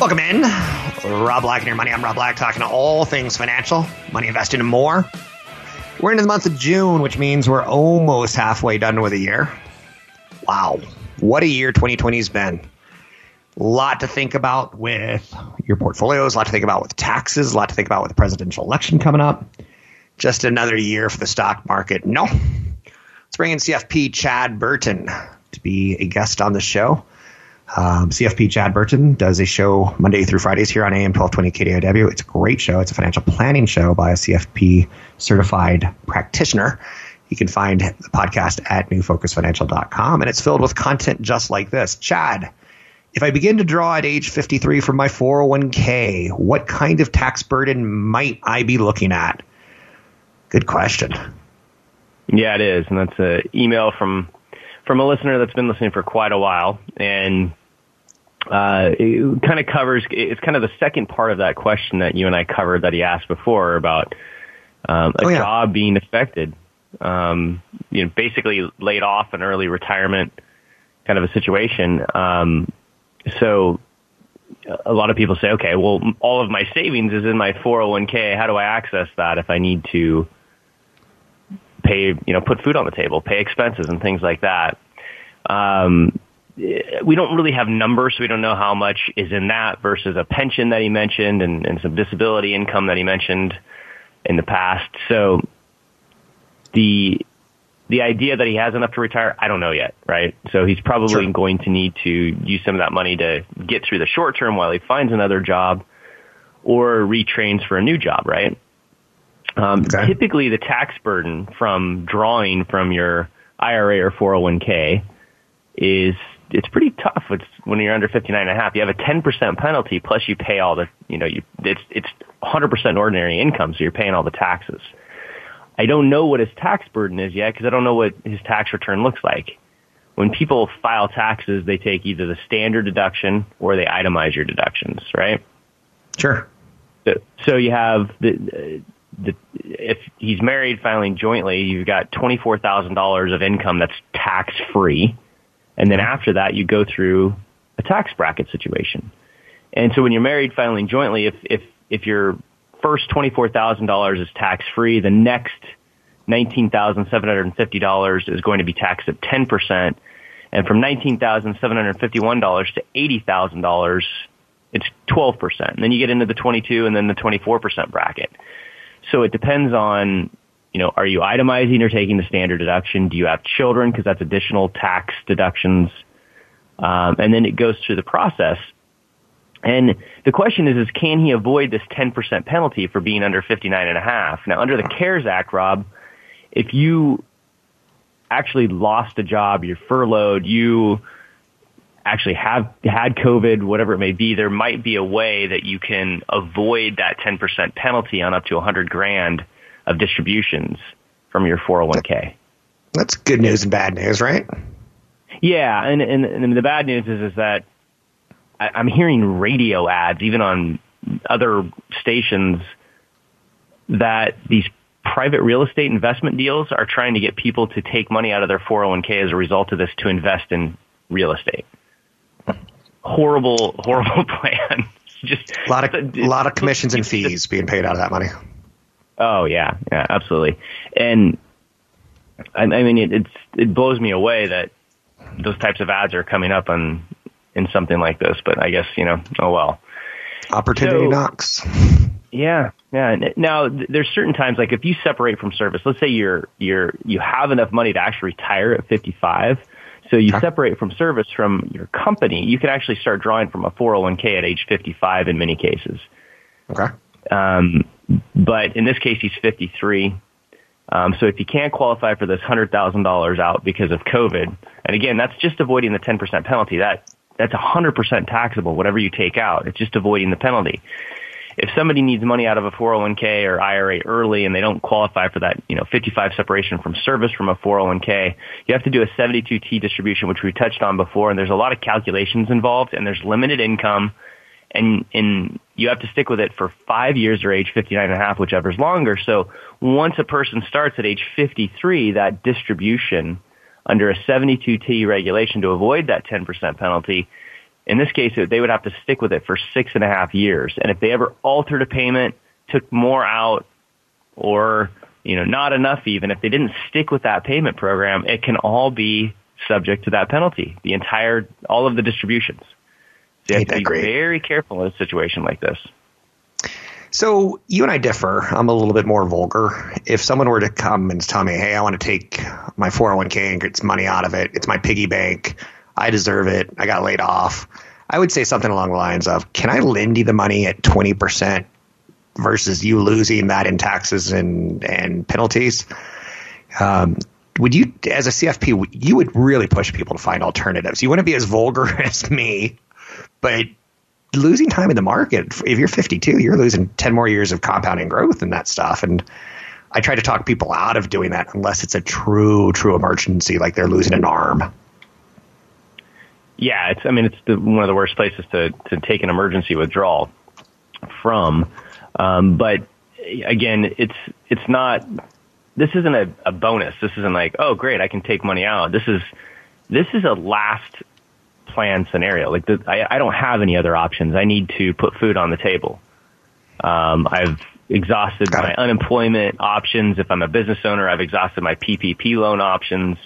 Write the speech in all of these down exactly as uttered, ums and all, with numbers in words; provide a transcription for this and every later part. Welcome in. Rob Black and Your Money. I'm Rob Black, talking all things financial, money investing, and more. We're into the month of June, which means we're almost halfway done with the year. Wow. What a year twenty twenty has been. A lot to think about with your portfolios, a lot to think about with taxes, a lot to think about with the presidential election coming up. Just another year for the stock market. No. Let's bring in C F P Chad Burton to be a guest on the show. Um, C F P Chad Burton does a show Monday through Fridays here on A M twelve twenty K D O W. It's a great show. It's a financial planning show by a C F P certified practitioner. You can find the podcast at new focus financial dot com, and it's filled with content just like this. Chad, if I begin to draw at age fifty-three from my four oh one k, what kind of tax burden might I be looking at? Good question. Yeah, it is. And that's an email from, from a listener that's been listening for quite a while. And Uh, it kind of covers, it's kind of the second part of that question that you and I covered that he asked before about, um, a oh, yeah. job being affected. Um, you know, basically laid off and early retirement kind of a situation. Um, so a lot of people say, okay, well, all of my savings is in my four oh one k. How do I access that if I need to pay, you know, put food on the table, pay expenses and things like that? Um, We don't really have numbers, so we don't know how much is in that versus a pension that he mentioned and, and some disability income that he mentioned in the past. So the the idea that he has enough to retire, I don't know yet, right? So he's probably sure. going to need to use some of that money to get through the short term while he finds another job or retrains for a new job, right? Um, okay. Typically, the tax burden from drawing from your I R A or four oh one k is... It's pretty tough. It's when you're under fifty-nine and a half, you have a ten percent penalty, plus you pay all the, you know, you, it's, it's one hundred percent ordinary income, so you're paying all the taxes. I don't know what his tax burden is yet because I don't know what his tax return looks like. When people file taxes, they take either the standard deduction or they itemize your deductions, right? Sure. So, so you have, the, the if he's married filing jointly, you've got twenty-four thousand dollars of income that's tax-free. And then after that, you go through a tax bracket situation. And so when you're married filing jointly, if if, if your first twenty-four thousand dollars is tax-free, the next nineteen thousand seven hundred fifty dollars is going to be taxed at ten percent. And from nineteen thousand seven hundred fifty-one dollars to eighty thousand dollars, it's twelve percent. And then you get into the twenty-two and then the twenty-four percent bracket. So it depends on... You know, are you itemizing or taking the standard deduction? Do you have children? Because that's additional tax deductions. Um, and then it goes through the process. And the question is, is can he avoid this ten percent penalty for being under fifty-nine and a half? Now, under the CARES Act, Rob, if you actually lost a job, you're furloughed, you actually have had COVID, whatever it may be, there might be a way that you can avoid that ten percent penalty on up to one hundred grand of distributions from your four oh one k. That's good news and bad news, right? Yeah, and and, and the bad news is, is that I, I'm hearing radio ads, even on other stations, that these private real estate investment deals are trying to get people to take money out of their four oh one k as a result of this to invest in real estate. Horrible, horrible plan. Just a lot of a lot of commissions and fees being paid out of that money. Oh yeah, yeah, absolutely. And I, I mean, it, it's it blows me away that those types of ads are coming up on in something like this. But I guess, you know, oh well. Opportunity so, knocks. Yeah, yeah. Now there's certain times, like if you separate from service, let's say you're you're you have enough money to actually retire at fifty-five. So you separate from service from your company, you can actually start drawing from a four oh one k at age fifty-five in many cases. Okay. Um, but in this case, he's fifty-three. Um, so if you can't qualify for this one hundred thousand dollars out because of COVID, and again, that's just avoiding the ten percent penalty. That That's one hundred percent taxable, whatever you take out. It's just avoiding the penalty. If somebody needs money out of a four oh one k or I R A early and they don't qualify for that, you know, fifty-five separation from service from a four oh one k, you have to do a seventy-two T distribution, which we touched on before. And there's a lot of calculations involved, and there's limited income, and and you have to stick with it for five years or age fifty-nine and a half, whichever's longer. So once a person starts at age fifty-three, that distribution under a seventy-two T regulation to avoid that ten percent penalty, in this case, they would have to stick with it for six and a half years. And if they ever altered a payment, took more out, or, you know, not enough even, if they didn't stick with that payment program, it can all be subject to that penalty, the entire, all of the distributions. So you have to be very careful in a situation like this. So you and I differ. I'm a little bit more vulgar. If someone were to come and tell me, hey, I want to take my four oh one k and get some money out of it, it's my piggy bank, I deserve it, I got laid off, I would say something along the lines of, can I lend you the money at twenty percent versus you losing that in taxes and, and penalties? Um, would you, as a C F P, you would really push people to find alternatives. You wouldn't be as vulgar as me, but losing time in the market, if you're fifty-two, you're losing ten more years of compounding growth and that stuff. And I try to talk people out of doing that unless it's a true, true emergency, like they're losing an arm. Yeah, it's. I mean, it's the, one of the worst places to, to take an emergency withdrawal from. Um, but again, it's it's not. This isn't a, a bonus. This isn't like, oh, great, I can take money out. This is this is a last plan scenario. Like the, I, I don't have any other options. I need to put food on the table. Um, I've exhausted my unemployment options. If I'm a business owner, I've exhausted my P P P loan options.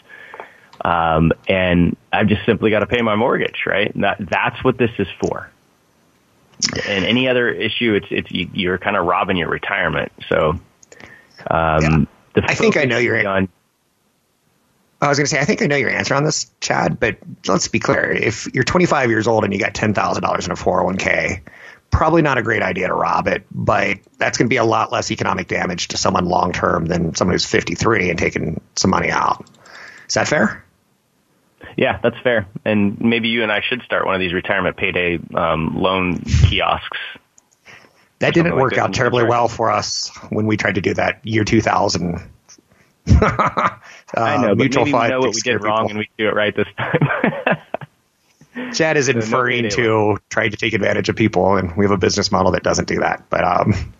Um, and I've just simply got to pay my mortgage, right? That, that's what this is for. And any other issue, it's it's you, you're kind of robbing your retirement. So, um, yeah. the I think I know your. On- I was going to say I think I know your answer on this, Chad. But let's be clear: if you're twenty-five years old and you got ten thousand dollars in a four oh one k, probably not a great idea to rob it. But that's going to be a lot less economic damage to someone long term than someone who's fifty-three and taking some money out. Is that fair? Yeah, that's fair. And maybe you and I should start one of these retirement payday um, loan kiosks. That didn't work like out terribly well for us when we tried to do that year two thousand. uh, I know, but mutual maybe we know what we did people. wrong and we do it right this time. Chad is so inferring to trying to take advantage of people, and we have a business model that doesn't do that. But um,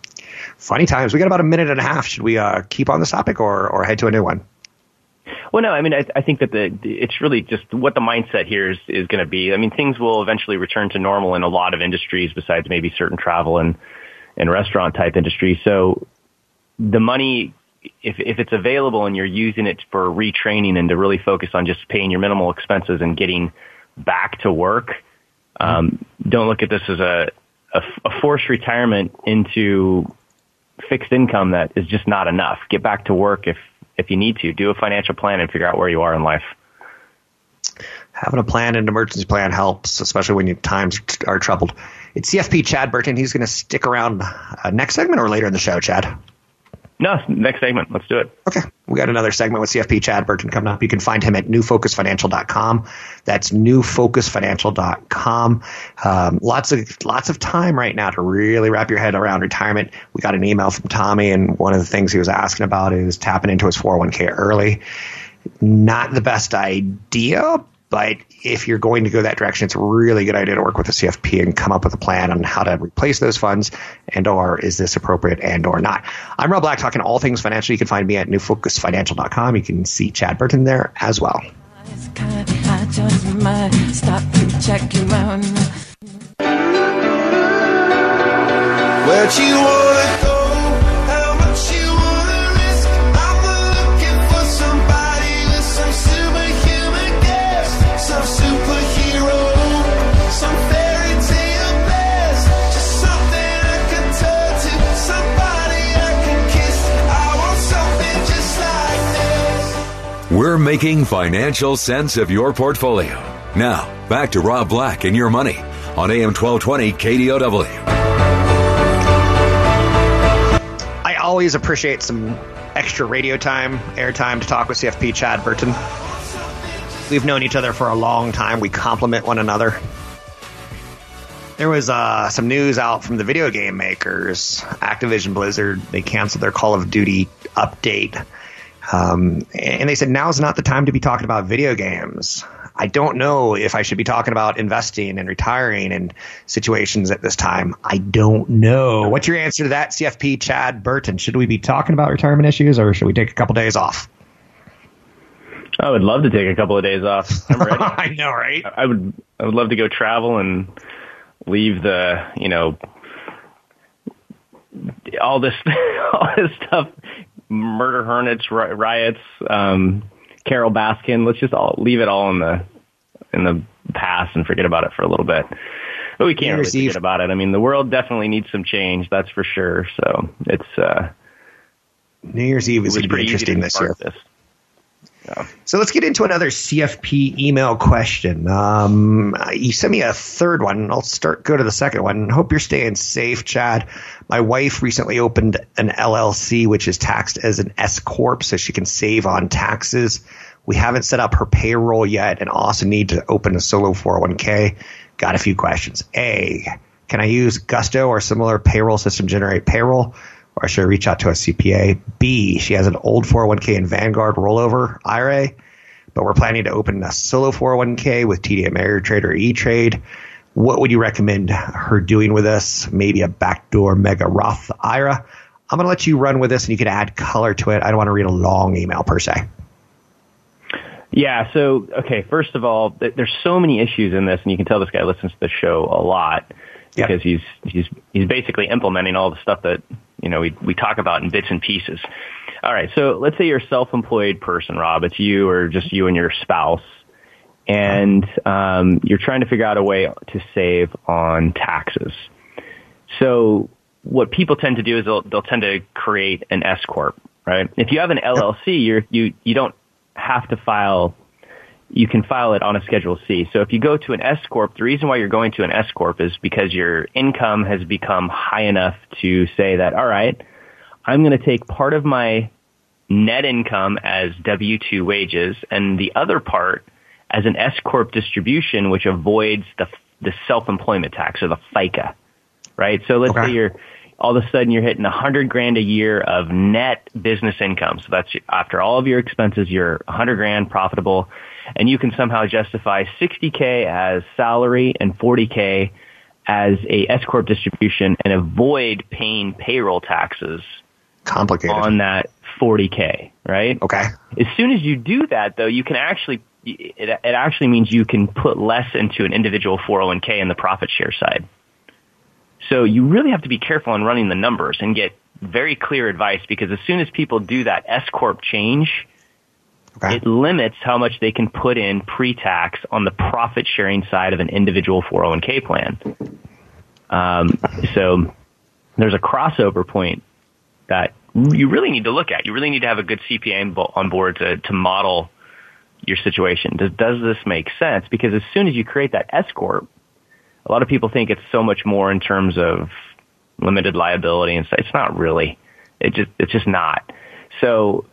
funny times. We got about a minute and a half. Should we uh, keep on this topic or, or head to a new one? Well, no, I mean, I, I think that the it's really just what the mindset here is, is going to be. I mean, things will eventually return to normal in a lot of industries besides maybe certain travel and, and restaurant-type industries. So the money, if if it's available and you're using it for retraining and to really focus on just paying your minimal expenses and getting back to work, um, don't look at this as a, a, a forced retirement into fixed income that is just not enough. Get back to work if If you need to, do a financial plan and figure out where you are in life. Having a plan and an emergency plan helps, especially when your times are troubled. It's C F P Chad Burton. He's going to stick around uh, next segment or later in the show, Chad. No, next segment. Let's do it. Okay. We got another segment with C F P Chad Burton coming up. You can find him at new focus financial dot com. That's new focus financial dot com. Um, lots of lots of time right now to really wrap your head around retirement. We got an email from Tommy, and one of the things he was asking about is tapping into his four oh one k early. Not the best idea, but if you're going to go that direction, it's a really good idea to work with a C F P and come up with a plan on how to replace those funds and or is this appropriate and or not. I'm Rob Black, talking all things financial. You can find me at new focus financial dot com. You can see Chad Burton there as well. Where'd you wanna go? We're making financial sense of your portfolio. Now, back to Rob Black and Your Money on A M twelve twenty K D O W. I always appreciate some extra radio time, airtime to talk with C F P Chad Burton. We've known each other for a long time. We compliment one another. There was uh, some news out from the video game makers. Activision Blizzard, they canceled their Call of Duty update. Um, and they said, now's not the time to be talking about video games. I don't know if I should be talking about investing and retiring and situations at this time. I don't know. What's your answer to that, C F P Chad Burton? Should we be talking about retirement issues, or should we take a couple days off? I would love to take a couple of days off. I'm ready. I know, right? I would, I would love to go travel and leave the, you know, all this, all this stuff. Murder hornets, riots, um, Carol Baskin. Let's just all leave it all in the in the past and forget about it for a little bit. But we can't really forget about it. I mean, the world definitely needs some change, that's for sure. So it's uh, New Year's Eve is pretty interesting this year. This. Yeah. So let's get into another C F P email question. Um, you sent me a third one. I'll start go to the second one. Hope you're staying safe, Chad. My wife recently opened an L L C, which is taxed as an S Corp, so she can save on taxes. We haven't set up her payroll yet and also need to open a solo four oh one k. Got a few questions. A, can I use Gusto or similar payroll system to generate payroll, or should I reach out to a C P A? B, she has an old four oh one k and Vanguard rollover I R A, but we're planning to open a solo four oh one k with T D Ameritrade or E-Trade. What would you recommend her doing with this? Maybe a backdoor mega Roth I R A? I'm going to let you run with this, and you can add color to it. I don't want to read a long email per se. Yeah, so, okay, first of all, th- there's so many issues in this, and you can tell this guy listens to the show a lot because yep. he's he's he's basically implementing all the stuff that, you know, we we talk about in bits and pieces. All right, so let's say you're a self-employed person, Rob. It's you or just you and your spouse. And um, you're trying to figure out a way to save on taxes. So what people tend to do is they'll, they'll tend to create an S corp, right? If you have an L L C, you're, you you don't have to file. You can file it on a Schedule C. So if you go to an S corp, the reason why you're going to an S corp is because your income has become high enough to say that, all right, I'm going to take part of my net income as W two wages and the other part as an S-Corp distribution, which avoids the the self-employment tax or the FICA, right? So let's okay. say you're all of a sudden you're hitting one hundred grand a year of net business income. So that's after all of your expenses, you're one hundred grand profitable, and you can somehow justify sixty K as salary and forty K as a S-Corp distribution and avoid paying payroll taxes Complicated. on that forty K, right? Okay. As soon as you do that, though, you can actually It, it actually means you can put less into an individual four oh one k in the profit share side. So you really have to be careful in running the numbers and get very clear advice, because as soon as people do that S-Corp change, okay. it limits how much they can put in pre-tax on the profit sharing side of an individual four oh one k plan. Um, so there's a crossover point that you really need to look at. You really need to have a good C P A on board to, to model your situation. Does, does this make sense? Because as soon as you create that S-Corp, a lot of people think it's so much more in terms of limited liability, and so it's not really. It just, it's just not. So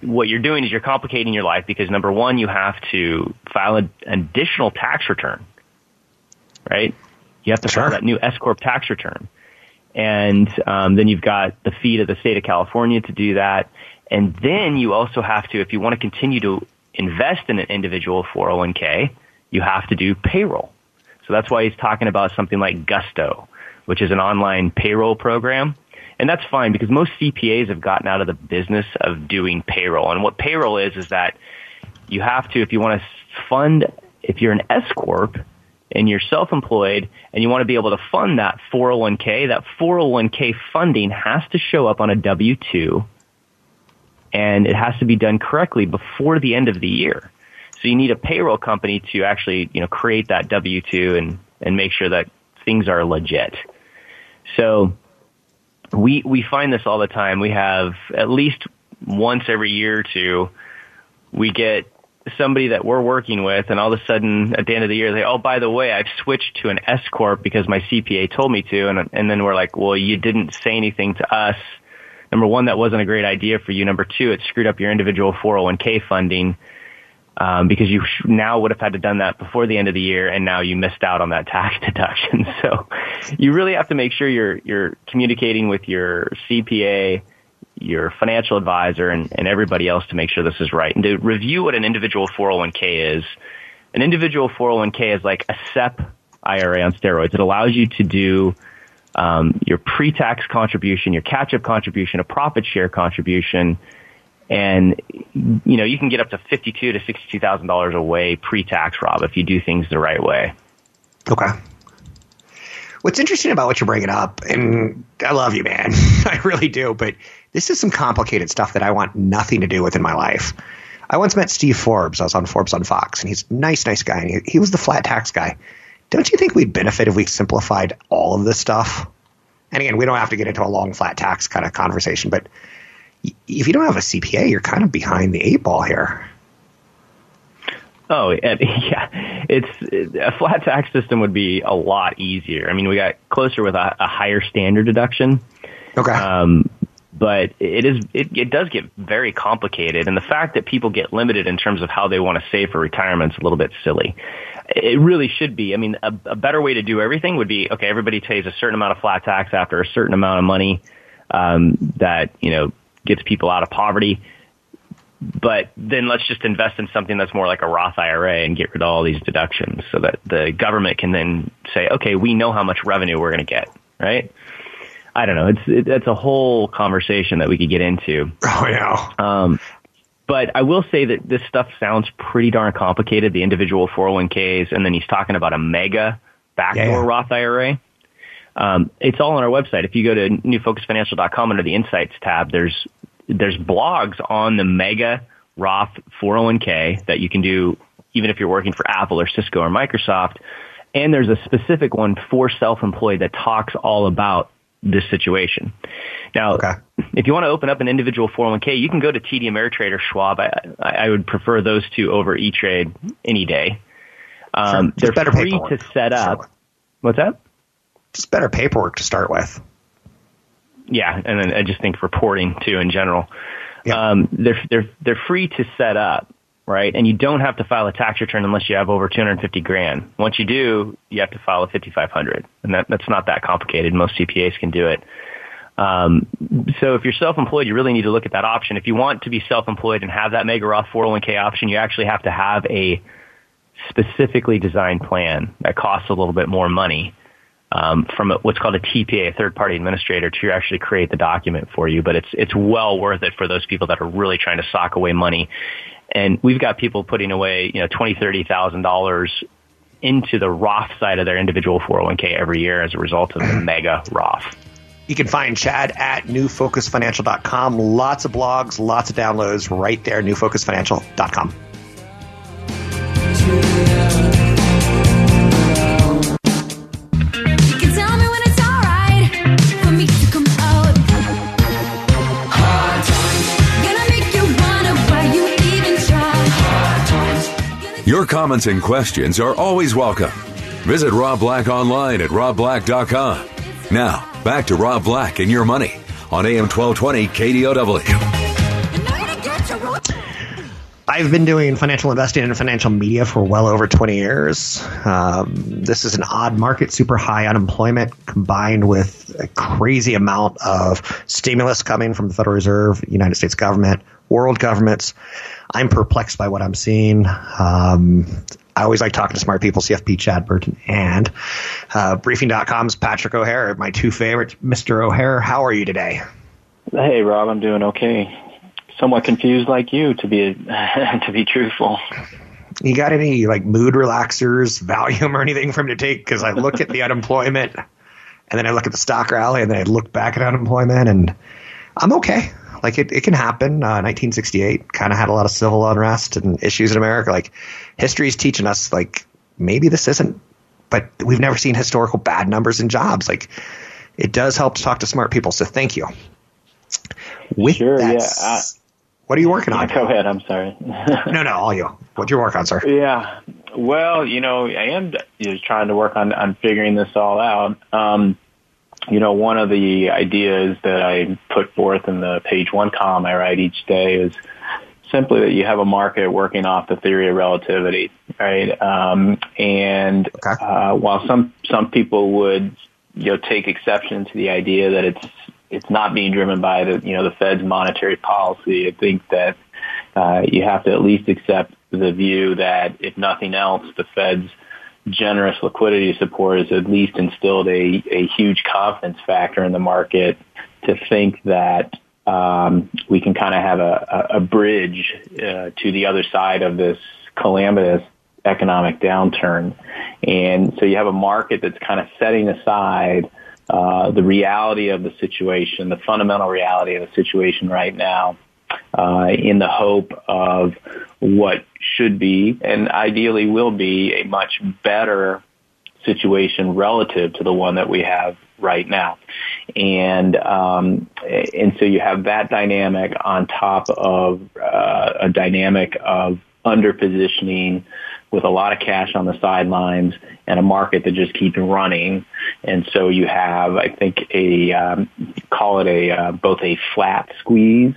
what you're doing is you're complicating your life because, number one, you have to file an additional tax return, right? You have to Sure. file that new S Corp tax return. And um, then you've got the fee to the state of California to do that. And then you also have to, if you want to continue to invest in an individual four oh one k, you have to do payroll. So that's why he's talking about something like Gusto, which is an online payroll program. And that's fine because most C P As have gotten out of the business of doing payroll. And what payroll is, is that you have to, if you want to fund, if you're an S Corp and you're self-employed and you want to be able to fund that four oh one k, that four oh one k funding has to show up on a W two, and it has to be done correctly before the end of the year. So you need a payroll company to actually, you know, create that W two and, and make sure that things are legit. So we we find this all the time. We have at least once every year or two, we get somebody that we're working with, and all of a sudden at the end of the year, they, oh, by the way, I've switched to an S Corp because my C P A told me to. And, and then we're like, well, you didn't say anything to us. Number one, that wasn't a great idea for you. Number two, it screwed up your individual four oh one k funding um, because you sh- now would have had to done that before the end of the year, and now you missed out on that tax deduction. So you really have to make sure you're you're communicating with your C P A, your financial advisor, and, and everybody else to make sure this is right. And to review what an individual four oh one k is, an individual four oh one k is like a S E P I R A on steroids. It allows you to do Um, your pre-tax contribution, your catch-up contribution, a profit share contribution, and you know you can get up to fifty-two to sixty-two thousand dollars away pre-tax, Rob, if you do things the right way. Okay. What's interesting about what you're bringing up, and I love you, man, I really do, but this is some complicated stuff that I want nothing to do with in my life. I once met Steve Forbes. I was on Forbes on Fox, and he's a nice, nice guy, and he, he was the flat tax guy. Don't you think we'd benefit if we simplified all of this stuff? And again, we don't have to get into a long flat tax kind of conversation, but if you don't have a C P A, you're kind of behind the eight ball here. Oh, yeah. It's a flat tax system would be a lot easier. I mean, we got closer with a, a higher standard deduction. Okay. Um, but it is it, it does get very complicated, and the fact that people get limited in terms of how they want to save for retirement is a little bit silly. It really should be. I mean, a, a better way to do everything would be, okay, everybody pays a certain amount of flat tax after a certain amount of money um, that, you know, gets people out of poverty. But then let's just invest in something that's more like a Roth I R A and get rid of all these deductions so that the government can then say, okay, we know how much revenue we're going to get, right? I don't know. It's it, that's a whole conversation that we could get into. Oh, yeah. Um, But I will say that this stuff sounds pretty darn complicated, the individual four oh one k's, and then he's talking about a mega backdoor yeah. Roth I R A. Um, it's all on our website. If you go to new focus financial dot com under the Insights tab, there's there's blogs on the mega Roth four oh one k that you can do even if you're working for Apple or Cisco or Microsoft. And there's a specific one for self-employed that talks all about this situation. Now, okay. if you want to open up an individual four oh one k, you can go to T D Ameritrade or Schwab. I, I would prefer those two over E-Trade any day. Um, sure. They're better free paperwork. to set up. Sure. What's that? Just better paperwork to start with. Yeah, and then I just think reporting too in general. Yeah. Um, they're they're they're free to set up, right? And you don't have to file a tax return unless you have over two hundred fifty grand. Once you do, you have to file a fifty-five hundred, and that, that's not that complicated. Most C P As can do it. Um, so if you're self-employed, you really need to look at that option. If you want to be self-employed and have that mega Roth four oh one k option, you actually have to have a specifically designed plan that costs a little bit more money um, from a, what's called a T P A, a third-party administrator, to actually create the document for you. But it's it's well worth it for those people that are really trying to sock away money. And we've got people putting away, you know, twenty, thirty thousand dollars into the Roth side of their individual four oh one k every year as a result of the mega Roth. You can find Chad at new focus financial dot com. Lots of blogs, lots of downloads right there, new focus financial dot com. Your comments and questions are always welcome. Visit Rob Black online at rob black dot com. Now, back to Rob Black and Your Money on A M twelve twenty K D O W. I've been doing financial investing and financial media for well over twenty years. Um, this is an odd market, super high unemployment combined with a crazy amount of stimulus coming from the Federal Reserve, United States government, world governments. I'm perplexed by what I'm seeing. Um, I always like talking to smart people, C F P, Chad Burton, and uh, Briefing dot com's Patrick O'Hare, my two favorites. Mister O'Hare, how are you today? Hey, Rob, I'm doing okay. Somewhat confused like you, to be to be truthful. You got any like mood relaxers, Valium, or anything for him to take? Because I look at the unemployment, and then I look at the stock rally, and then I look back at unemployment, and I'm okay. Like, it, it can happen. Uh, nineteen sixty-eight kind of had a lot of civil unrest and issues in America. Like, history is teaching us, like, maybe this isn't, but we've never seen historical bad numbers in jobs. Like, it does help to talk to smart people, so thank you. With sure, that, yeah. I, what are you working yeah, on? Go ahead, I'm sorry. no, no, all you. What do you work on, sir? Yeah, well, you know, I am you know, trying to work on, on figuring this all out. Um You know, one of the ideas that I put forth in the page one column I write each day is simply that you have a market working off the theory of relativity, right? Um, and okay. uh, while some some people would, you know, take exception to the idea that it's it's not being driven by the you know the Fed's monetary policy, I think that uh, you have to at least accept the view that if nothing else, the Fed's generous liquidity support has at least instilled a, a huge confidence factor in the market to think that um, we can kind of have a, a bridge uh, to the other side of this calamitous economic downturn. And so you have a market that's kind of setting aside uh, the reality of the situation, the fundamental reality of the situation right now, uh, in the hope of what should be and ideally will be a much better situation relative to the one that we have right now. And um, and so you have that dynamic on top of uh, a dynamic of underpositioning with a lot of cash on the sidelines and a market that just keeps running. And so you have, I think, a um, call it a uh, both a flat squeeze.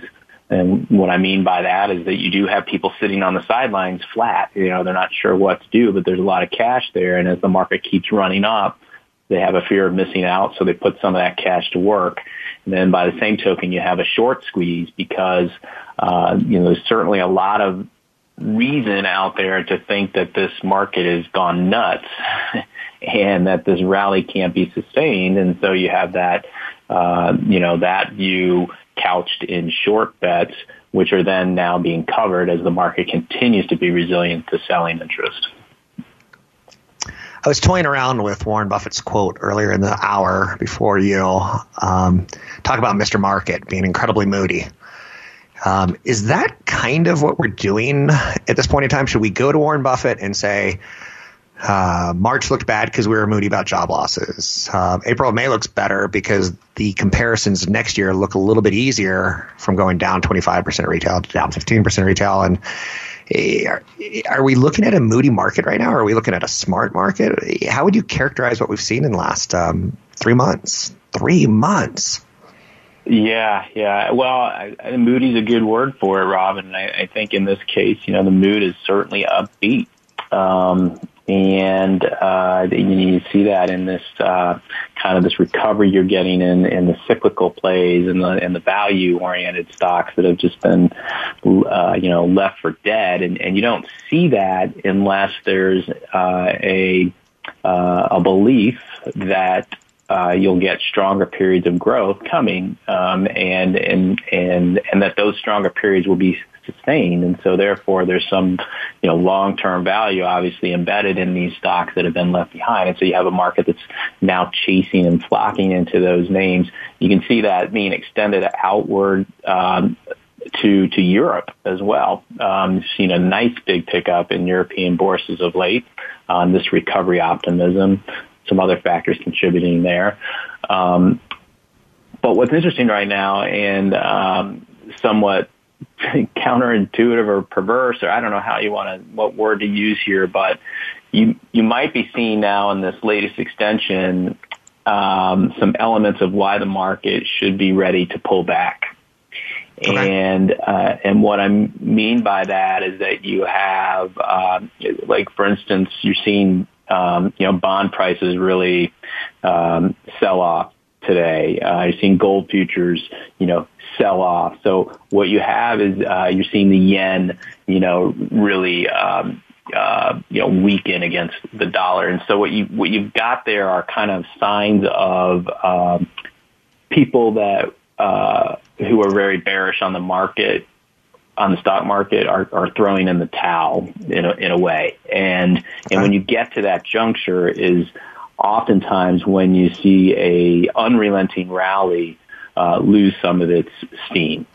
And what I mean by that is that you do have people sitting on the sidelines flat. You know, they're not sure what to do, but there's a lot of cash there. And as the market keeps running up, they have a fear of missing out, so they put some of that cash to work. And then by the same token, you have a short squeeze because, uh, you know, there's certainly a lot of reason out there to think that this market has gone nuts and that this rally can't be sustained. And so you have that, uh, you know, that view couched in short bets, which are then now being covered as the market continues to be resilient to selling interest. I was toying around with Warren Buffett's quote earlier in the hour before you um, talk about Mister Market being incredibly moody. Um, is that kind of what we're doing at this point in time? Should we go to Warren Buffett and say, Uh, March looked bad because we were moody about job losses. Uh, April and May looks better because the comparisons next year look a little bit easier from going down twenty-five percent retail to down fifteen percent retail. And are, are we looking at a moody market right now? Or are we looking at a smart market? How would you characterize what we've seen in the last um, three months? Three months. Yeah, yeah. Well, I, I, moody's a good word for it, Rob. And I, I think in this case, you know, the mood is certainly upbeat. Um, And, uh, you see that in this, uh, kind of this recovery you're getting in, in the cyclical plays and the, and the value oriented stocks that have just been, uh, you know, left for dead. And, and you don't see that unless there's, uh, a, uh, a belief that, uh, you'll get stronger periods of growth coming, um, and, and, and, and that those stronger periods will be sustained. And so therefore there's some, you know, long-term value obviously embedded in these stocks that have been left behind. And so you have a market that's now chasing and flocking into those names. You can see that being extended outward, um, to, to Europe as well. Um, you've seen a nice big pickup in European bourses of late on um, this recovery optimism, some other factors contributing there. Um, but what's interesting right now and, um, somewhat counterintuitive or perverse, or I don't know how you want to, what word to use here, but you you might be seeing now in this latest extension um, some elements of why the market should be ready to pull back. Okay. And uh, and what I mean by that is that you have, uh, like, for instance, you're seeing, um, you know, bond prices really um, sell off today. Uh, you're seeing gold futures, you know, sell off. So what you have is uh, you're seeing the yen, you know, really, um, uh, you know, weaken against the dollar. And so what you what you've got there are kind of signs of um, people that. Uh, who are very bearish on the market, on the stock market, are, are throwing in the towel in a, in a way. And and when you get to that juncture is oftentimes when you see a unrelenting rally uh, lose some of its steam.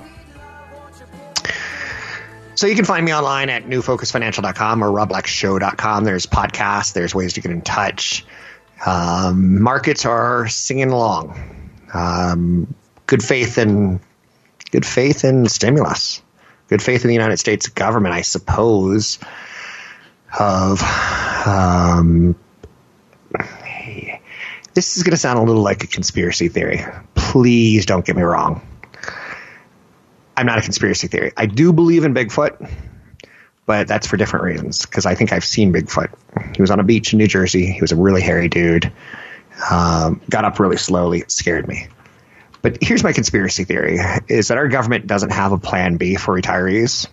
So you can find me online at new focus financial dot com or rob black show dot com. There's podcasts. There's ways to get in touch. Um, markets are singing along. Um, good faith in good faith in stimulus. Good faith in the United States government, I suppose. Of um, this is going to sound a little like a conspiracy theory. Please don't get me wrong. I'm not a conspiracy theory. I do believe in Bigfoot, but that's for different reasons, because I think I've seen Bigfoot. He was on a beach in New Jersey. He was a really hairy dude. Um, got up really slowly. It scared me. But here's my conspiracy theory, is that our government doesn't have a plan B for retirees.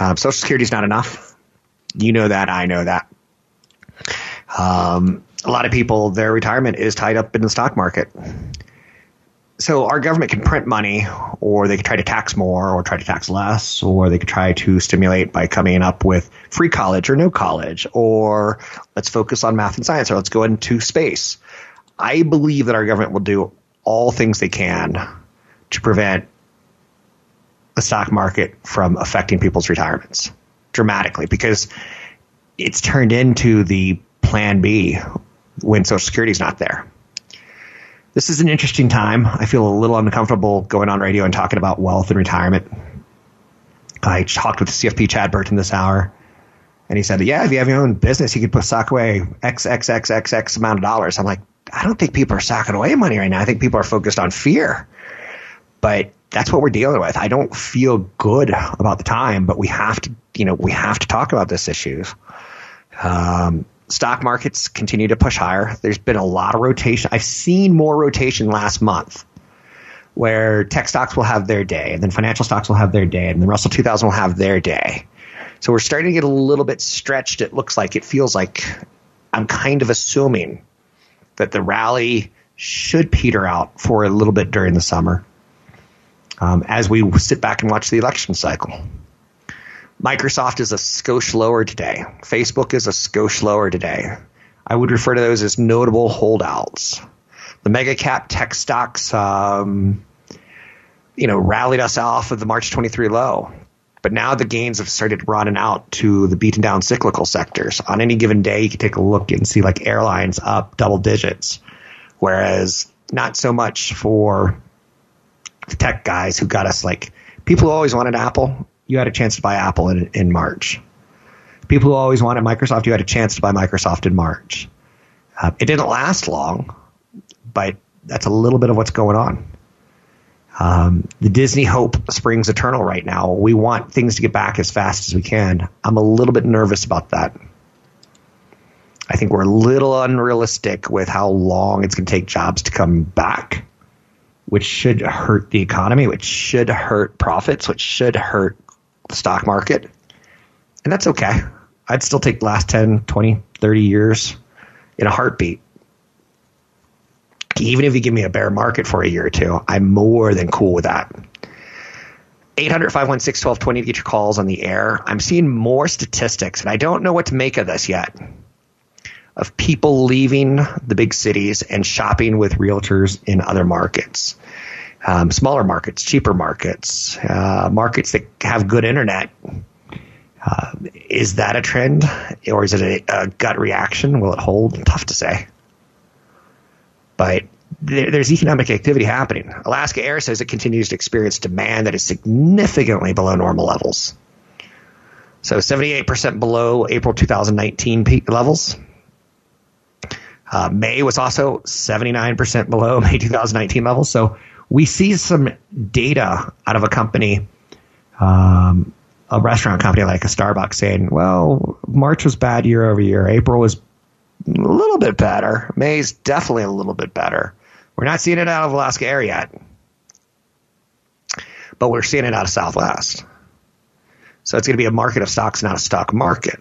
Um, Social Security is not enough. You know that. I know that. Um, a lot of people, their retirement is tied up in the stock market. So our government can print money, or they could try to tax more, or try to tax less, or they could try to stimulate by coming up with free college or no college, or let's focus on math and science, or let's go into space. I believe that our government will do all things they can to prevent the stock market from affecting people's retirements dramatically, because it's turned into the plan B when Social Security is not there. This is an interesting time. I feel a little uncomfortable going on radio and talking about wealth and retirement. I talked with C F P Chad Burton this hour, and he said, yeah, if you have your own business, you could put sock away X, X, X, X, X amount of dollars. I'm like, I don't think people are socking away money right now. I think people are focused on fear. But that's what we're dealing with. I don't feel good about the time, but we have to, you know, we have to talk about this issue. Um, Stock markets continue to push higher. There's been a lot of rotation. I've seen more rotation last month, where tech stocks will have their day, and then financial stocks will have their day, and the Russell two thousand will have their day. So we're starting to get a little bit stretched. It looks like, it feels like, I'm kind of assuming that the rally should peter out for a little bit during the summer, um, as we sit back and watch the election cycle. Microsoft is a skosh lower today. Facebook is a skosh lower today. I would refer to those as notable holdouts. The mega cap tech stocks, um, you know, rallied us off of the March twenty-third low. But now the gains have started running out to the beaten down cyclical sectors. On any given day, you can take a look and see like airlines up double digits, whereas not so much for the tech guys who got us like people who always wanted Apple. You had a chance to buy Apple in, in March. people who always wanted Microsoft, you had a chance to buy Microsoft in March. Uh, it didn't last long, but that's a little bit of what's going on. Um, the Disney hope springs eternal right now. We want things to get back as fast as we can. I'm a little bit nervous about that. I think we're a little unrealistic with how long it's going to take jobs to come back, which should hurt the economy, which should hurt profits, which should hurt the stock market. And that's okay. I'd still take the last ten, twenty, thirty years in a heartbeat. Even if you give me a bear market for a year or two, I'm more than cool with that. eight hundred, five one six, one two two zero to get your calls on the air. I'm seeing more statistics, and I don't know what to make of this yet, of people leaving the big cities and shopping with realtors in other markets, um, smaller markets, cheaper markets, uh, markets that have good internet. Uh, is that a trend, or is it a, a gut reaction? Will it hold? Tough to say. But there, there's economic activity happening. Alaska Air says it continues to experience demand that is significantly below normal levels. So seventy-eight percent below April two thousand nineteen peak levels. Uh, May was also seventy-nine percent below May two thousand nineteen levels. So we see some data out of a company, um, a restaurant company like a Starbucks, saying, well, March was bad year over year. April was a little bit better. May's definitely a little bit better. We're not seeing it out of Alaska Air yet, but we're seeing it out of Southwest. So it's going to be a market of stocks, not a stock market.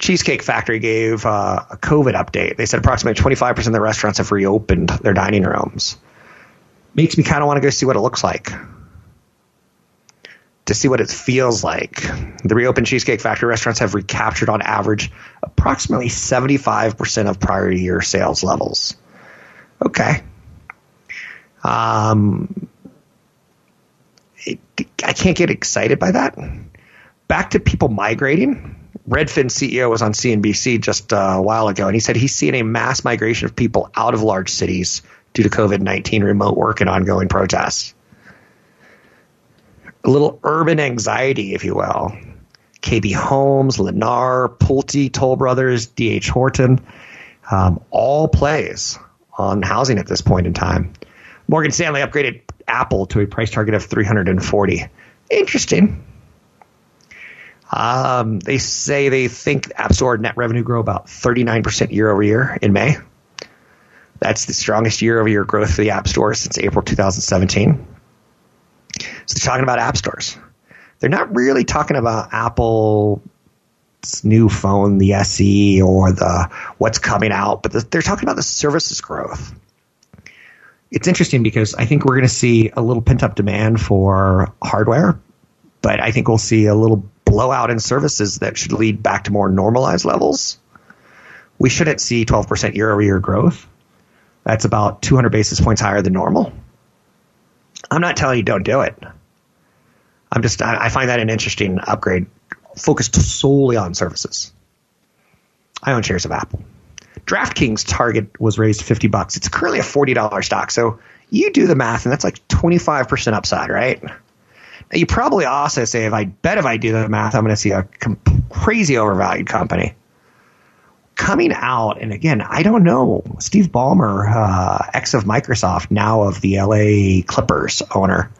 Cheesecake Factory gave uh, a COVID update. They said approximately twenty-five percent of the restaurants have reopened their dining rooms. Makes me kind of want to go see what it looks like, to see what it feels like. The reopened Cheesecake Factory restaurants have recaptured on average approximately seventy-five percent of prior year sales levels. Okay. Um, it, I can't get excited by that. Back to people migrating. Redfin C E O was on C N B C just a while ago, and he said he's seeing a mass migration of people out of large cities due to COVID nineteen, remote work, and ongoing protests. A little urban anxiety, if you will. K B Homes, Lennar, Pulte, Toll Brothers, D H Horton, um, all plays on housing at this point in time. Morgan Stanley upgraded Apple to a price target of three hundred forty. Interesting. Um, they say they think App Store net revenue grow about thirty-nine percent year over year in May. That's the strongest year over year growth for the App Store since April two thousand seventeen. So they're talking about App Stores. They're not really talking about Apple's new phone, the S E, or the what's coming out, but the, they're talking about the services growth. It's interesting because I think we're going to see a little pent-up demand for hardware, but I think we'll see a little blowout in services that should lead back to more normalized levels. We shouldn't see twelve percent year-over-year growth. That's about two hundred basis points higher than normal. I'm not telling you don't do it. I'm just I find that an interesting upgrade focused solely on services. I own shares of Apple. DraftKings target was raised to fifty bucks. It's currently a forty dollar stock. So you do the math, and that's like twenty-five percent upside, right? You probably also say, if I bet if I do the math, I'm going to see a crazy overvalued company coming out. And again, I don't know. Steve Ballmer, uh, ex of Microsoft, now of the L A Clippers owner,